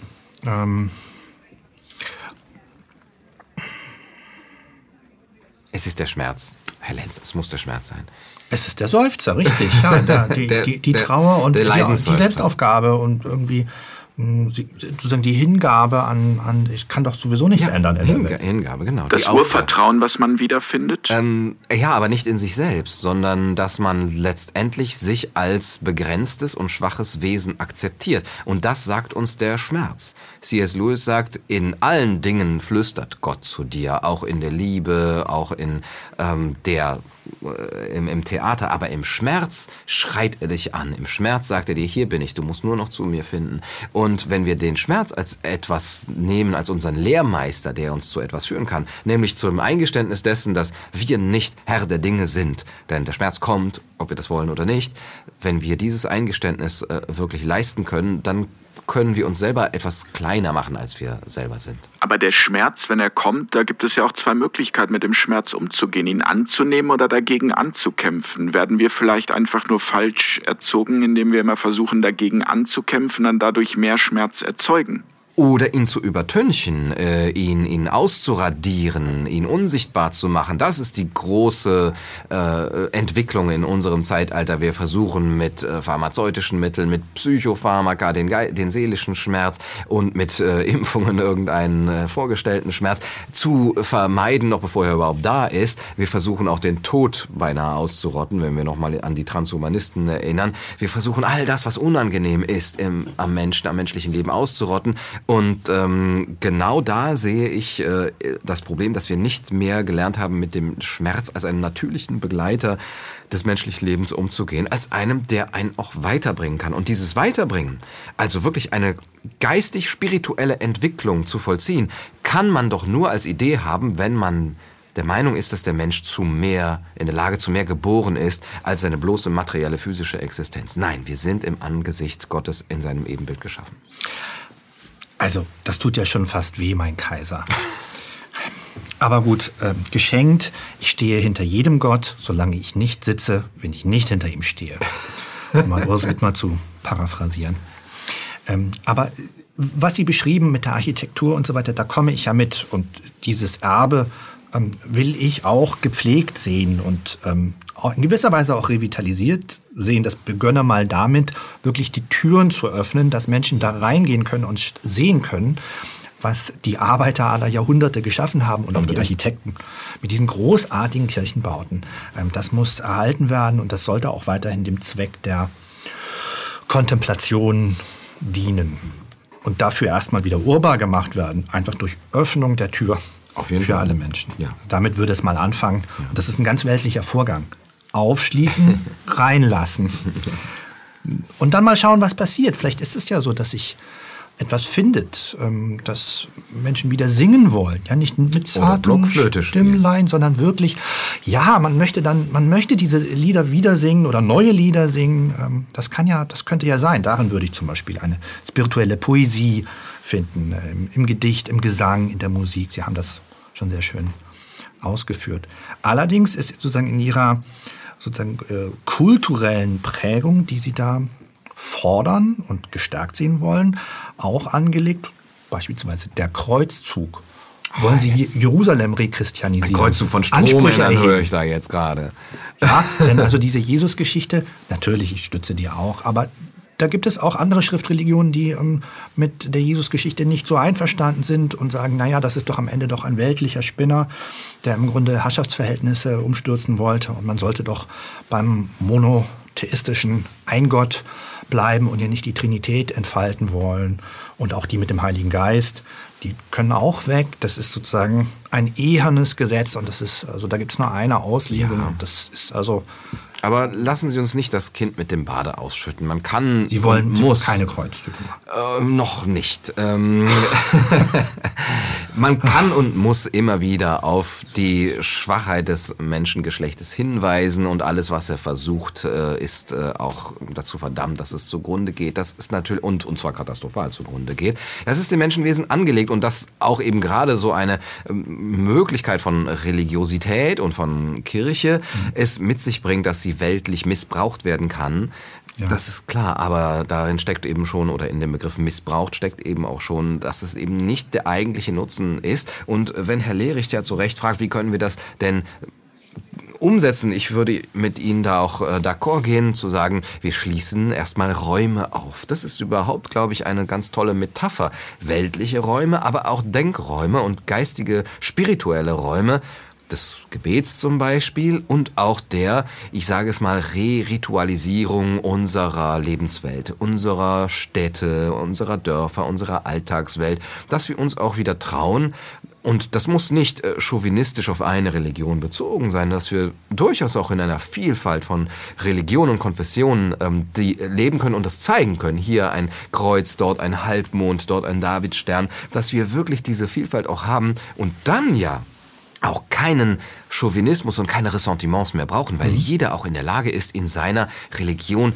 Es ist der Schmerz, Herr Lenz, es muss der Schmerz sein. Es ist der Seufzer, richtig. Ja, die Trauer und die Selbstaufgabe und irgendwie sozusagen die Hingabe an ich kann doch sowieso nichts ändern. Hingabe, genau. Das Urvertrauen, was man wiederfindet? Ja, aber nicht in sich selbst, sondern dass man letztendlich sich als begrenztes und schwaches Wesen akzeptiert. Und das sagt uns der Schmerz. C.S. Lewis sagt, in allen Dingen flüstert Gott zu dir, auch in der Liebe, auch in der im Theater, aber im Schmerz schreit er dich an. Im Schmerz sagt er dir, hier bin ich, du musst nur noch zu mir finden. Und wenn wir den Schmerz als etwas nehmen, als unseren Lehrmeister, der uns zu etwas führen kann, nämlich zum Eingeständnis dessen, dass wir nicht Herr der Dinge sind, denn der Schmerz kommt, ob wir das wollen oder nicht, wenn wir dieses Eingeständnis wirklich leisten können, dann können wir uns selber etwas kleiner machen, als wir selber sind. Aber der Schmerz, wenn er kommt, da gibt es ja auch zwei Möglichkeiten, mit dem Schmerz umzugehen, ihn anzunehmen oder dagegen anzukämpfen. Werden wir vielleicht einfach nur falsch erzogen, indem wir immer versuchen, dagegen anzukämpfen und dadurch mehr Schmerz erzeugen? Oder ihn zu übertünchen, ihn auszuradieren, ihn unsichtbar zu machen. Das ist die große Entwicklung in unserem Zeitalter. Wir versuchen mit pharmazeutischen Mitteln, mit Psychopharmaka den seelischen Schmerz und mit Impfungen irgendeinen vorgestellten Schmerz zu vermeiden, noch bevor er überhaupt da ist. Wir versuchen auch den Tod beinahe auszurotten, wenn wir nochmal an die Transhumanisten erinnern. Wir versuchen all das, was unangenehm ist, am Menschen, am menschlichen Leben auszurotten. Und genau da sehe ich das Problem, dass wir nicht mehr gelernt haben, mit dem Schmerz als einem natürlichen Begleiter des menschlichen Lebens umzugehen, als einem, der einen auch weiterbringen kann. Und dieses Weiterbringen, also wirklich eine geistig-spirituelle Entwicklung zu vollziehen, kann man doch nur als Idee haben, wenn man der Meinung ist, dass der Mensch in der Lage zu mehr geboren ist, als seine bloße materielle, physische Existenz. Nein, wir sind im Angesicht Gottes in seinem Ebenbild geschaffen. Also, das tut ja schon fast weh, mein Kaiser. Aber gut, geschenkt. Ich stehe hinter jedem Gott, solange ich nicht sitze, wenn ich nicht hinter ihm stehe. Um mal Urs Wittmer zu paraphrasieren. Aber was Sie beschrieben mit der Architektur und so weiter, da komme ich ja mit. Und dieses Erbe will ich auch gepflegt sehen und in gewisser Weise auch revitalisiert sehen. Das begönne mal damit, wirklich die Türen zu öffnen, dass Menschen da reingehen können und sehen können, was die Arbeiter aller Jahrhunderte geschaffen haben und auch die Architekten mit diesen großartigen Kirchenbauten. Das muss erhalten werden und das sollte auch weiterhin dem Zweck der Kontemplation dienen und dafür erstmal wieder urbar gemacht werden, einfach durch Öffnung der Tür. Auf jeden Fall. Für alle Menschen. Ja. Damit würde es mal anfangen. Ja. Das ist ein ganz weltlicher Vorgang. Aufschließen, reinlassen. Und dann mal schauen, was passiert. Vielleicht ist es ja so, dass sich etwas findet, dass Menschen wieder singen wollen. Ja, nicht mit zarten Stimmlein, sondern wirklich, ja, man möchte diese Lieder wieder singen oder neue Lieder singen. Das könnte ja sein. Darin würde ich zum Beispiel eine spirituelle Poesie finden, im Gedicht, im Gesang, in der Musik. Sie haben das schon sehr schön ausgeführt. Allerdings ist sozusagen in ihrer sozusagen kulturellen Prägung, die sie da fordern und gestärkt sehen wollen, auch angelegt, beispielsweise der Kreuzzug. Wollen Sie Jerusalem rechristianisieren? Ein Kreuzzug von Strohmännern höre ich da jetzt gerade. Ja, denn also diese Jesus-Geschichte, natürlich, ich stütze die auch, aber da gibt es auch andere Schriftreligionen, die mit der Jesus-Geschichte nicht so einverstanden sind und sagen, naja, das ist doch am Ende doch ein weltlicher Spinner, der im Grunde Herrschaftsverhältnisse umstürzen wollte und man sollte doch beim monotheistischen Eingott bleiben und hier nicht die Trinität entfalten wollen. Und auch die mit dem Heiligen Geist, die können auch weg. Das ist sozusagen ein ehernes Gesetz und das ist, also da gibt es nur eine Auslegung. Ja. Das ist also. Aber lassen Sie uns nicht das Kind mit dem Bade ausschütten. Man kann. Sie wollen muss, keine Kreuzzüge machen. Noch nicht. Man kann und muss immer wieder auf die Schwachheit des Menschengeschlechtes hinweisen und alles, was er versucht, ist auch dazu verdammt, dass es zugrunde geht. Das ist natürlich und zwar katastrophal zugrunde geht. Das ist dem Menschenwesen angelegt und dass auch eben gerade so eine Möglichkeit von Religiosität und von Kirche es mit sich bringt, dass sie weltlich missbraucht werden kann, ja. Das ist klar, aber darin steckt eben schon, oder in dem Begriff missbraucht steckt eben auch schon, dass es eben nicht der eigentliche Nutzen ist. Und wenn Herr Lehricht ja zu Recht fragt, wie können wir das denn umsetzen, ich würde mit Ihnen da auch d'accord gehen, zu sagen, wir schließen erstmal Räume auf. Das ist überhaupt, glaube ich, eine ganz tolle Metapher. Weltliche Räume, aber auch Denkräume und geistige, spirituelle Räume, des Gebets zum Beispiel und auch der, ich sage es mal, Re-Ritualisierung unserer Lebenswelt, unserer Städte, unserer Dörfer, unserer Alltagswelt, dass wir uns auch wieder trauen, Und das muss nicht chauvinistisch auf eine Religion bezogen sein, dass wir durchaus auch in einer Vielfalt von Religionen und Konfessionen die leben können und das zeigen können. Hier ein Kreuz, dort ein Halbmond, dort ein Davidstern, dass wir wirklich diese Vielfalt auch haben und dann ja auch keinen Chauvinismus und keine Ressentiments mehr brauchen, weil jeder auch in der Lage ist, in seiner Religion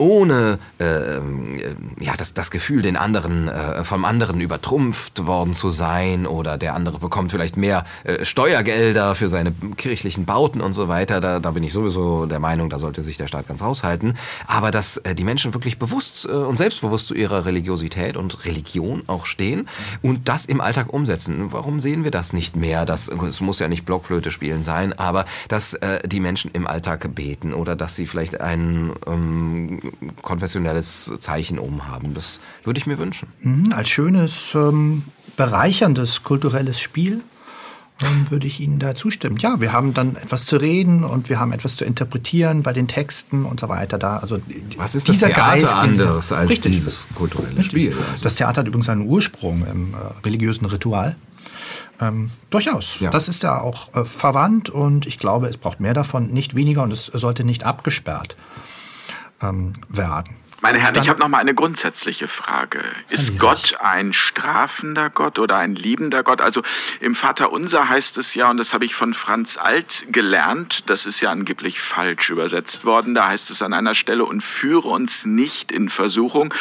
ohne das Gefühl, den anderen vom anderen übertrumpft worden zu sein oder der andere bekommt vielleicht mehr Steuergelder für seine kirchlichen Bauten und so weiter. Da bin ich sowieso der Meinung, da sollte sich der Staat ganz raushalten. Aber dass die Menschen wirklich bewusst und selbstbewusst zu ihrer Religiosität und Religion auch stehen und das im Alltag umsetzen. Warum sehen wir das nicht mehr? Es muss ja nicht Blockflöte spielen sein, aber dass die Menschen im Alltag beten oder dass sie vielleicht einen konfessionelles Zeichen oben haben. Das würde ich mir wünschen. Als schönes, bereicherndes kulturelles Spiel würde ich Ihnen da zustimmen. Ja, wir haben dann etwas zu reden und wir haben etwas zu interpretieren bei den Texten und so weiter. Also was ist dieser das Theater Geist, anderes als richtig, dieses kulturelle Spiel? Also. Das Theater hat übrigens seinen Ursprung im religiösen Ritual. Durchaus. Ja. Das ist ja auch verwandt und ich glaube, es braucht mehr davon, nicht weniger und es sollte nicht abgesperrt werden. Meine Herren, ich habe noch mal eine grundsätzliche Frage. Ist Gott ein strafender Gott oder ein liebender Gott? Also im Vaterunser heißt es ja, und das habe ich von Franz Alt gelernt, das ist ja angeblich falsch übersetzt worden, da heißt es an einer Stelle, und führe uns nicht in Versuchung.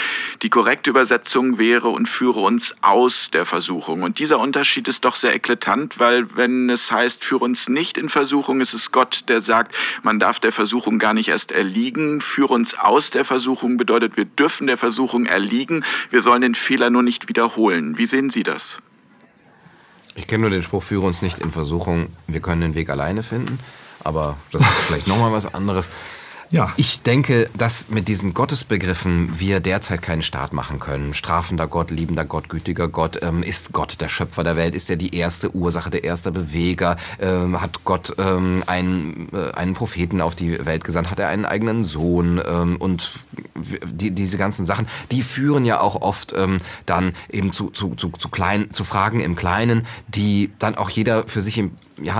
Die korrekte Übersetzung wäre, und führe uns aus der Versuchung. Und dieser Unterschied ist doch sehr eklatant, weil wenn es heißt, führe uns nicht in Versuchung, ist es Gott, der sagt, man darf der Versuchung gar nicht erst erliegen. Führe uns aus der Versuchung bedeutet, wir dürfen der Versuchung erliegen, wir sollen den Fehler nur nicht wiederholen. Wie sehen Sie das? Ich kenne nur den Spruch, führe uns nicht in Versuchung, wir können den Weg alleine finden, aber das ist vielleicht nochmal was anderes. Ja. Ich denke, dass mit diesen Gottesbegriffen wir derzeit keinen Start machen können. Strafender Gott, liebender Gott, gütiger Gott, ist Gott der Schöpfer der Welt, ist er die erste Ursache, der erste Beweger, hat Gott einen Propheten auf die Welt gesandt, hat er einen eigenen Sohn und diese ganzen Sachen, die führen ja auch oft dann eben zu Fragen im Kleinen, die dann auch jeder für sich im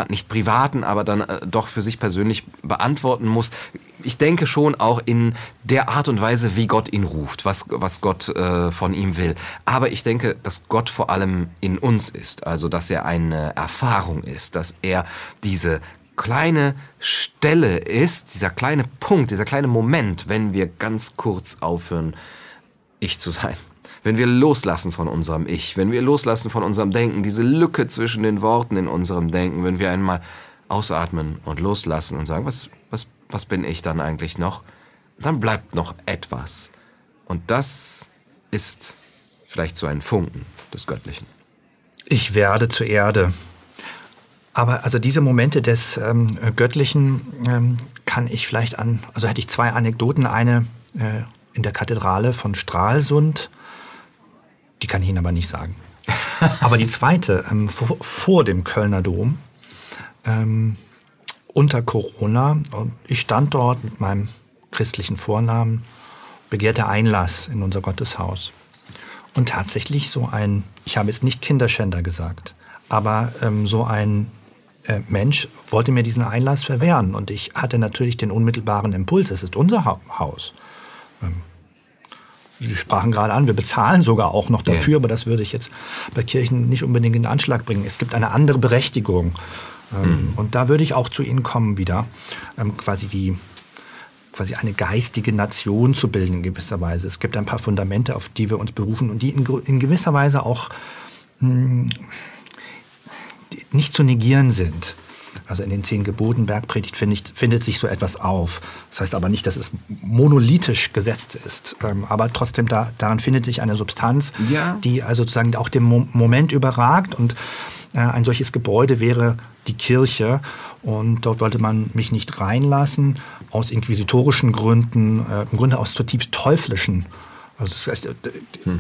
nicht privaten, aber dann doch für sich persönlich beantworten muss. Ich denke schon auch in der Art und Weise, wie Gott ihn ruft, was Gott von ihm will. Aber ich denke, dass Gott vor allem in uns ist, also dass er eine Erfahrung ist, dass er diese kleine Stelle ist, dieser kleine Punkt, dieser kleine Moment, wenn wir ganz kurz aufhören, ich zu sein. Wenn wir loslassen von unserem Ich, wenn wir loslassen von unserem Denken, diese Lücke zwischen den Worten in unserem Denken, wenn wir einmal ausatmen und loslassen und sagen, was bin ich dann eigentlich noch? Dann bleibt noch etwas. Und das ist vielleicht so ein Funken des Göttlichen. Ich werde zur Erde. Aber also diese Momente des Göttlichen kann ich vielleicht hätte ich zwei Anekdoten, eine in der Kathedrale von Stralsund, die kann ich Ihnen aber nicht sagen. Aber die zweite, vor dem Kölner Dom, unter Corona, und ich stand dort mit meinem christlichen Vornamen, begehrte Einlass in unser Gotteshaus. Und tatsächlich so ein, ich habe jetzt nicht Kinderschänder gesagt, aber so ein Mensch wollte mir diesen Einlass verwehren. Und ich hatte natürlich den unmittelbaren Impuls, es ist unser Haus. Sie sprachen gerade an, wir bezahlen sogar auch noch dafür, aber das würde ich jetzt bei Kirchen nicht unbedingt in Anschlag bringen. Es gibt eine andere Berechtigung. Und da würde ich auch zu Ihnen kommen wieder, quasi eine geistige Nation zu bilden in gewisser Weise. Es gibt ein paar Fundamente, auf die wir uns berufen und die in gewisser Weise auch nicht zu negieren sind. Also in den 10 Geboten, Bergpredigt, findet sich so etwas auf. Das heißt aber nicht, dass es monolithisch gesetzt ist. Aber trotzdem, daran findet sich eine Substanz, ja, die also sozusagen auch dem Moment überragt. Und ein solches Gebäude wäre die Kirche. Und dort wollte man mich nicht reinlassen, aus inquisitorischen Gründen, im Grunde aus zutiefst teuflischen. Also das heißt,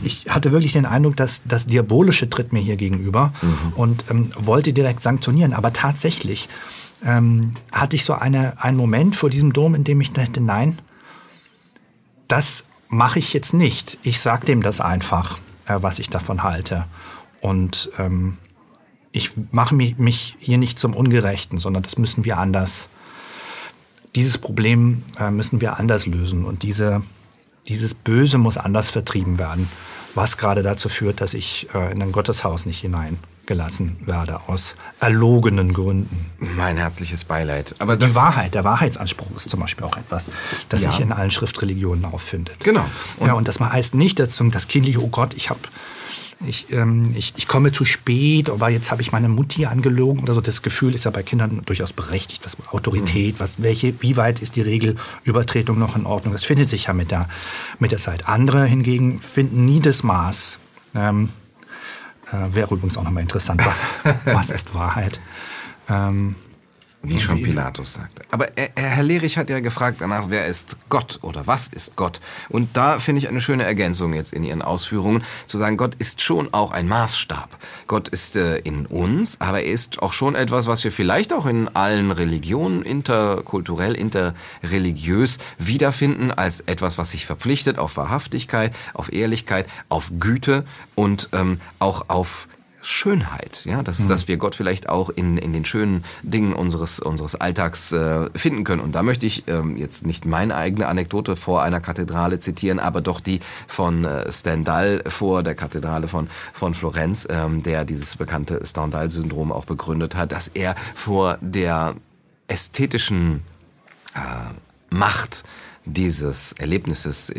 ich hatte wirklich den Eindruck, dass das Diabolische tritt mir hier gegenüber und wollte direkt sanktionieren. Aber tatsächlich hatte ich so einen Moment vor diesem Dom, in dem ich dachte, nein, das mache ich jetzt nicht. Ich sage dem das einfach, was ich davon halte. Und ich mache mich hier nicht zum Ungerechten, sondern das müssen wir anders, dieses Problem müssen wir anders lösen. Und dieses Böse muss anders vertrieben werden, was gerade dazu führt, dass ich in ein Gotteshaus nicht hineingelassen werde, aus erlogenen Gründen. Mein herzliches Beileid. Aber die Wahrheit, der Wahrheitsanspruch ist zum Beispiel auch etwas, das sich in allen Schriftreligionen auffindet. Genau. Und das heißt nicht, dass das kindliche, oh Gott, ich komme zu spät, aber jetzt habe ich meine Mutti angelogen oder so. Das Gefühl ist ja bei Kindern durchaus berechtigt. Was Autorität, wie weit ist die Regelübertretung noch in Ordnung? Das findet sich ja mit der Zeit. Andere hingegen finden nie das Maß. Wäre übrigens auch nochmal interessant, was ist Wahrheit? Wie schon Pilatus sagte. Aber Herr Lehrig hat ja gefragt danach, wer ist Gott oder was ist Gott? Und da finde ich eine schöne Ergänzung jetzt in Ihren Ausführungen, zu sagen, Gott ist schon auch ein Maßstab. Gott ist in uns, aber er ist auch schon etwas, was wir vielleicht auch in allen Religionen, interkulturell, interreligiös wiederfinden, als etwas, was sich verpflichtet auf Wahrhaftigkeit, auf Ehrlichkeit, auf Güte und auch auf Schönheit, ja, dass wir Gott vielleicht auch in den schönen Dingen unseres Alltags finden können. Und da möchte ich jetzt nicht meine eigene Anekdote vor einer Kathedrale zitieren, aber doch die von Stendhal vor der Kathedrale von Florenz, der dieses bekannte Stendhal-Syndrom auch begründet hat, dass er vor der ästhetischen Macht dieses Erlebnisses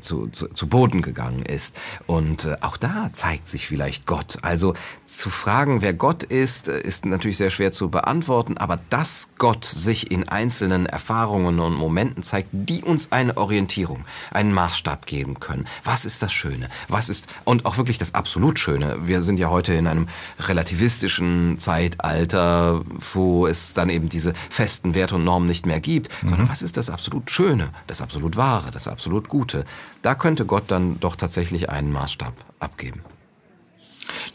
zu Boden gegangen ist. Und auch da zeigt sich vielleicht Gott. Also zu fragen, wer Gott ist, ist natürlich sehr schwer zu beantworten, aber dass Gott sich in einzelnen Erfahrungen und Momenten zeigt, die uns eine Orientierung, einen Maßstab geben können. Was ist das Schöne? Was ist, und auch wirklich das absolut Schöne. Wir sind ja heute in einem relativistischen Zeitalter, wo es dann eben diese festen Werte und Normen nicht mehr gibt, sondern was ist das absolut Schöne, das absolut Wahre, das absolut Gute. Da könnte Gott dann doch tatsächlich einen Maßstab abgeben.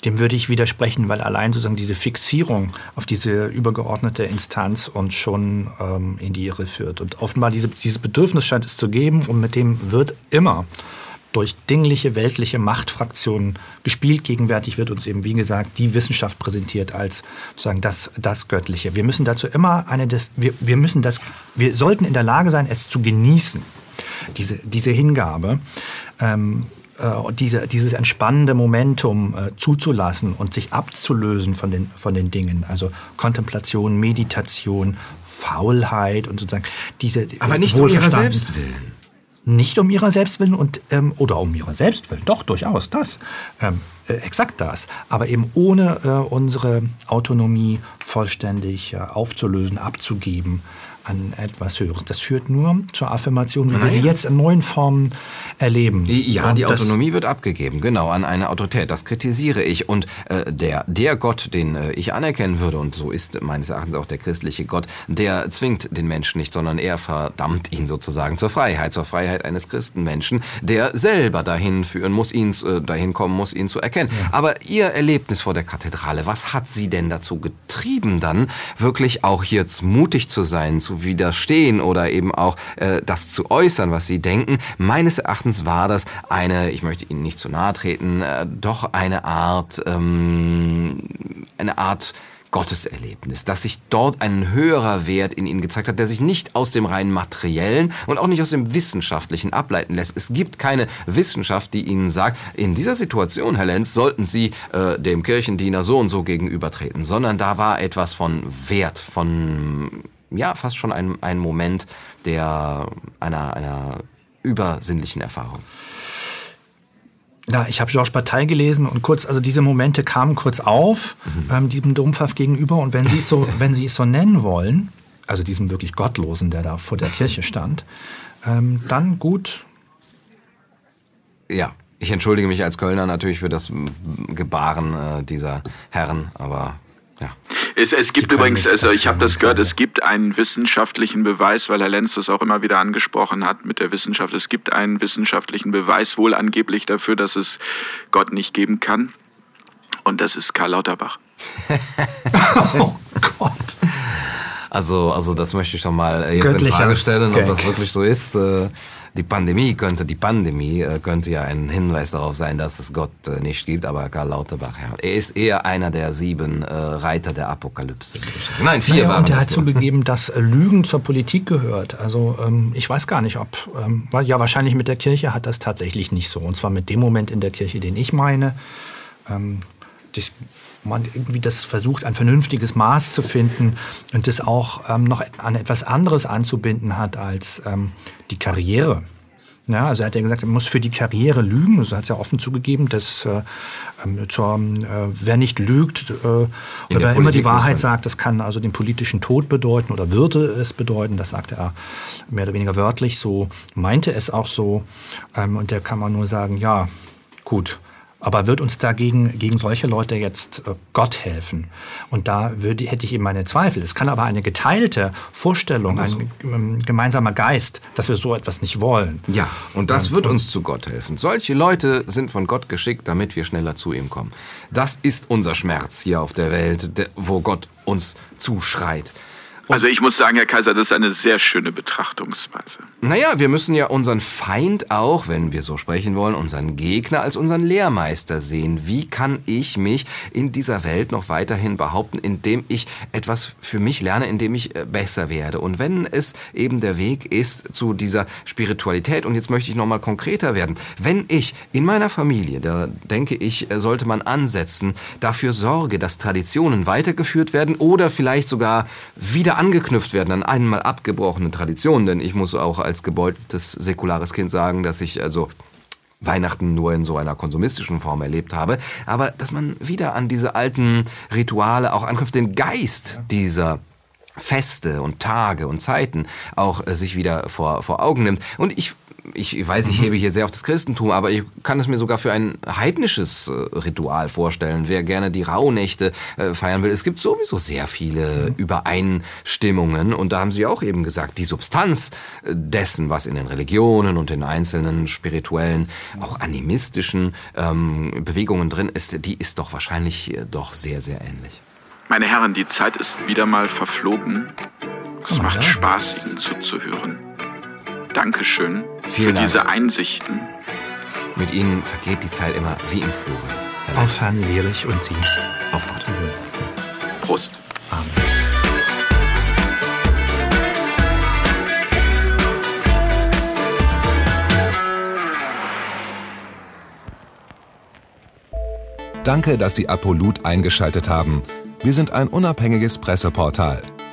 Dem würde ich widersprechen, weil allein sozusagen diese Fixierung auf diese übergeordnete Instanz uns schon in die Irre führt. Und offenbar dieses Bedürfnis scheint es zu geben, und mit dem wird immer durch dingliche, weltliche Machtfraktionen gespielt. Gegenwärtig wird uns eben, wie gesagt, die Wissenschaft präsentiert als sozusagen das Göttliche. Wir müssen dazu immer wir sollten in der Lage sein, es zu genießen, diese Hingabe, dieses entspannende Momentum zuzulassen und sich abzulösen von den Dingen. Also Kontemplation, Meditation, Faulheit und sozusagen diese. Aber nicht um ihrer selbst willen. Nicht um ihrer selbst willen oder um ihrer selbst willen, doch durchaus das, exakt das, aber eben ohne unsere Autonomie vollständig aufzulösen, abzugeben an etwas Höheres. Das führt nur zur Affirmation, wie wir sie jetzt in neuen Formen erleben. Ja, die Autonomie wird abgegeben, genau, an eine Autorität. Das kritisiere ich. Und der Gott, den ich anerkennen würde, und so ist meines Erachtens auch der christliche Gott, der zwingt den Menschen nicht, sondern er verdammt ihn sozusagen zur Freiheit eines Christenmenschen, der selber dahin führen muss, dahin kommen muss, ihn zu erkennen. Ja. Aber Ihr Erlebnis vor der Kathedrale, was hat Sie denn dazu getrieben, dann wirklich auch jetzt mutig zu sein, zu widerstehen oder eben auch das zu äußern, was Sie denken? Meines Erachtens war das eine, ich möchte Ihnen nicht zu nahe treten, doch eine Art Gotteserlebnis, dass sich dort ein höherer Wert in Ihnen gezeigt hat, der sich nicht aus dem rein materiellen und auch nicht aus dem wissenschaftlichen ableiten lässt. Es gibt keine Wissenschaft, die Ihnen sagt, in dieser Situation, Herr Lenz, sollten Sie dem Kirchendiener so und so gegenübertreten, sondern da war etwas von Wert, von fast schon ein Moment einer übersinnlichen Erfahrung. Ja, ich habe Georges Bataille gelesen und diese Momente kamen kurz auf, diesem Dumpfhaft gegenüber. Und wenn Sie es so, nennen wollen, also diesem wirklich Gottlosen, der da vor der Kirche stand, dann gut. Ja, ich entschuldige mich als Kölner natürlich für das Gebaren dieser Herren, aber ja. Es gibt übrigens, also ich habe das gehört, es gibt einen wissenschaftlichen Beweis, weil Herr Lenz das auch immer wieder angesprochen hat mit der Wissenschaft. Es gibt einen wissenschaftlichen Beweis wohl angeblich dafür, dass es Gott nicht geben kann. Und das ist Karl Lauterbach. Oh Gott. Also das möchte ich schon mal jetzt in Frage stellen, ob das wirklich so ist. Die Pandemie könnte ja ein Hinweis darauf sein, dass es Gott nicht gibt, aber Karl Lauterbach, ja, er ist eher einer der 7 Reiter der Apokalypse. Nein, 4 waren es. Und er hat zugegeben, dass Lügen zur Politik gehört. Also ich weiß gar nicht, ob, ja wahrscheinlich mit der Kirche hat das tatsächlich nicht so. Und zwar mit dem Moment in der Kirche, den ich meine, dass man irgendwie das versucht, ein vernünftiges Maß zu finden und das auch noch an etwas anderes anzubinden hat als die Karriere. Ja, also hat er gesagt, man muss für die Karriere lügen. Also hat es ja offen zugegeben, dass wer nicht lügt oder wer immer die Wahrheit sagt, das kann also den politischen Tod bedeuten oder würde es bedeuten. Das sagte er mehr oder weniger wörtlich. So meinte es auch so. Und da kann man nur sagen, ja, gut. Aber wird uns dagegen gegen solche Leute jetzt Gott helfen? Und da hätte ich eben meine Zweifel. Es kann aber eine geteilte Vorstellung, ein gemeinsamer Geist, dass wir so etwas nicht wollen. Ja, und das wird uns zu Gott helfen. Solche Leute sind von Gott geschickt, damit wir schneller zu ihm kommen. Das ist unser Schmerz hier auf der Welt, wo Gott uns zuschreit. Also ich muss sagen, Herr Kaiser, das ist eine sehr schöne Betrachtungsweise. Naja, wir müssen ja unseren Feind auch, wenn wir so sprechen wollen, unseren Gegner als unseren Lehrmeister sehen. Wie kann ich mich in dieser Welt noch weiterhin behaupten, indem ich etwas für mich lerne, indem ich besser werde? Und wenn es eben der Weg ist zu dieser Spiritualität, und jetzt möchte ich nochmal konkreter werden, wenn ich in meiner Familie, da denke ich, sollte man ansetzen, dafür sorge, dass Traditionen weitergeführt werden oder vielleicht sogar wieder angeknüpft werden an einmal abgebrochene Traditionen, denn ich muss auch als gebeuteltes säkulares Kind sagen, dass ich also Weihnachten nur in so einer konsumistischen Form erlebt habe, aber dass man wieder an diese alten Rituale auch anknüpft, den Geist dieser Feste und Tage und Zeiten auch sich wieder vor Augen nimmt. Und ich weiß, ich hebe hier sehr auf das Christentum, aber ich kann es mir sogar für ein heidnisches Ritual vorstellen, wer gerne die Rauhnächte feiern will. Es gibt sowieso sehr viele Übereinstimmungen und da haben Sie auch eben gesagt, die Substanz dessen, was in den Religionen und den einzelnen spirituellen, auch animistischen Bewegungen drin ist, die ist doch wahrscheinlich doch sehr, sehr ähnlich. Meine Herren, die Zeit ist wieder mal verflogen. Es macht Spaß, Ihnen zuzuhören. Dankeschön für diese Einsichten. Mit Ihnen vergeht die Zeit immer wie im Fluge. Auf Herrn Lehrig und Sie. Auf Gott. Prost. Amen. Danke, dass Sie Apolut eingeschaltet haben. Wir sind ein unabhängiges Presseportal.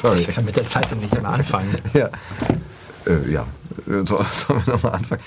Sorry. Ich kann mit der Zeit nichts mehr anfangen. Ja. Sollen wir nochmal anfangen?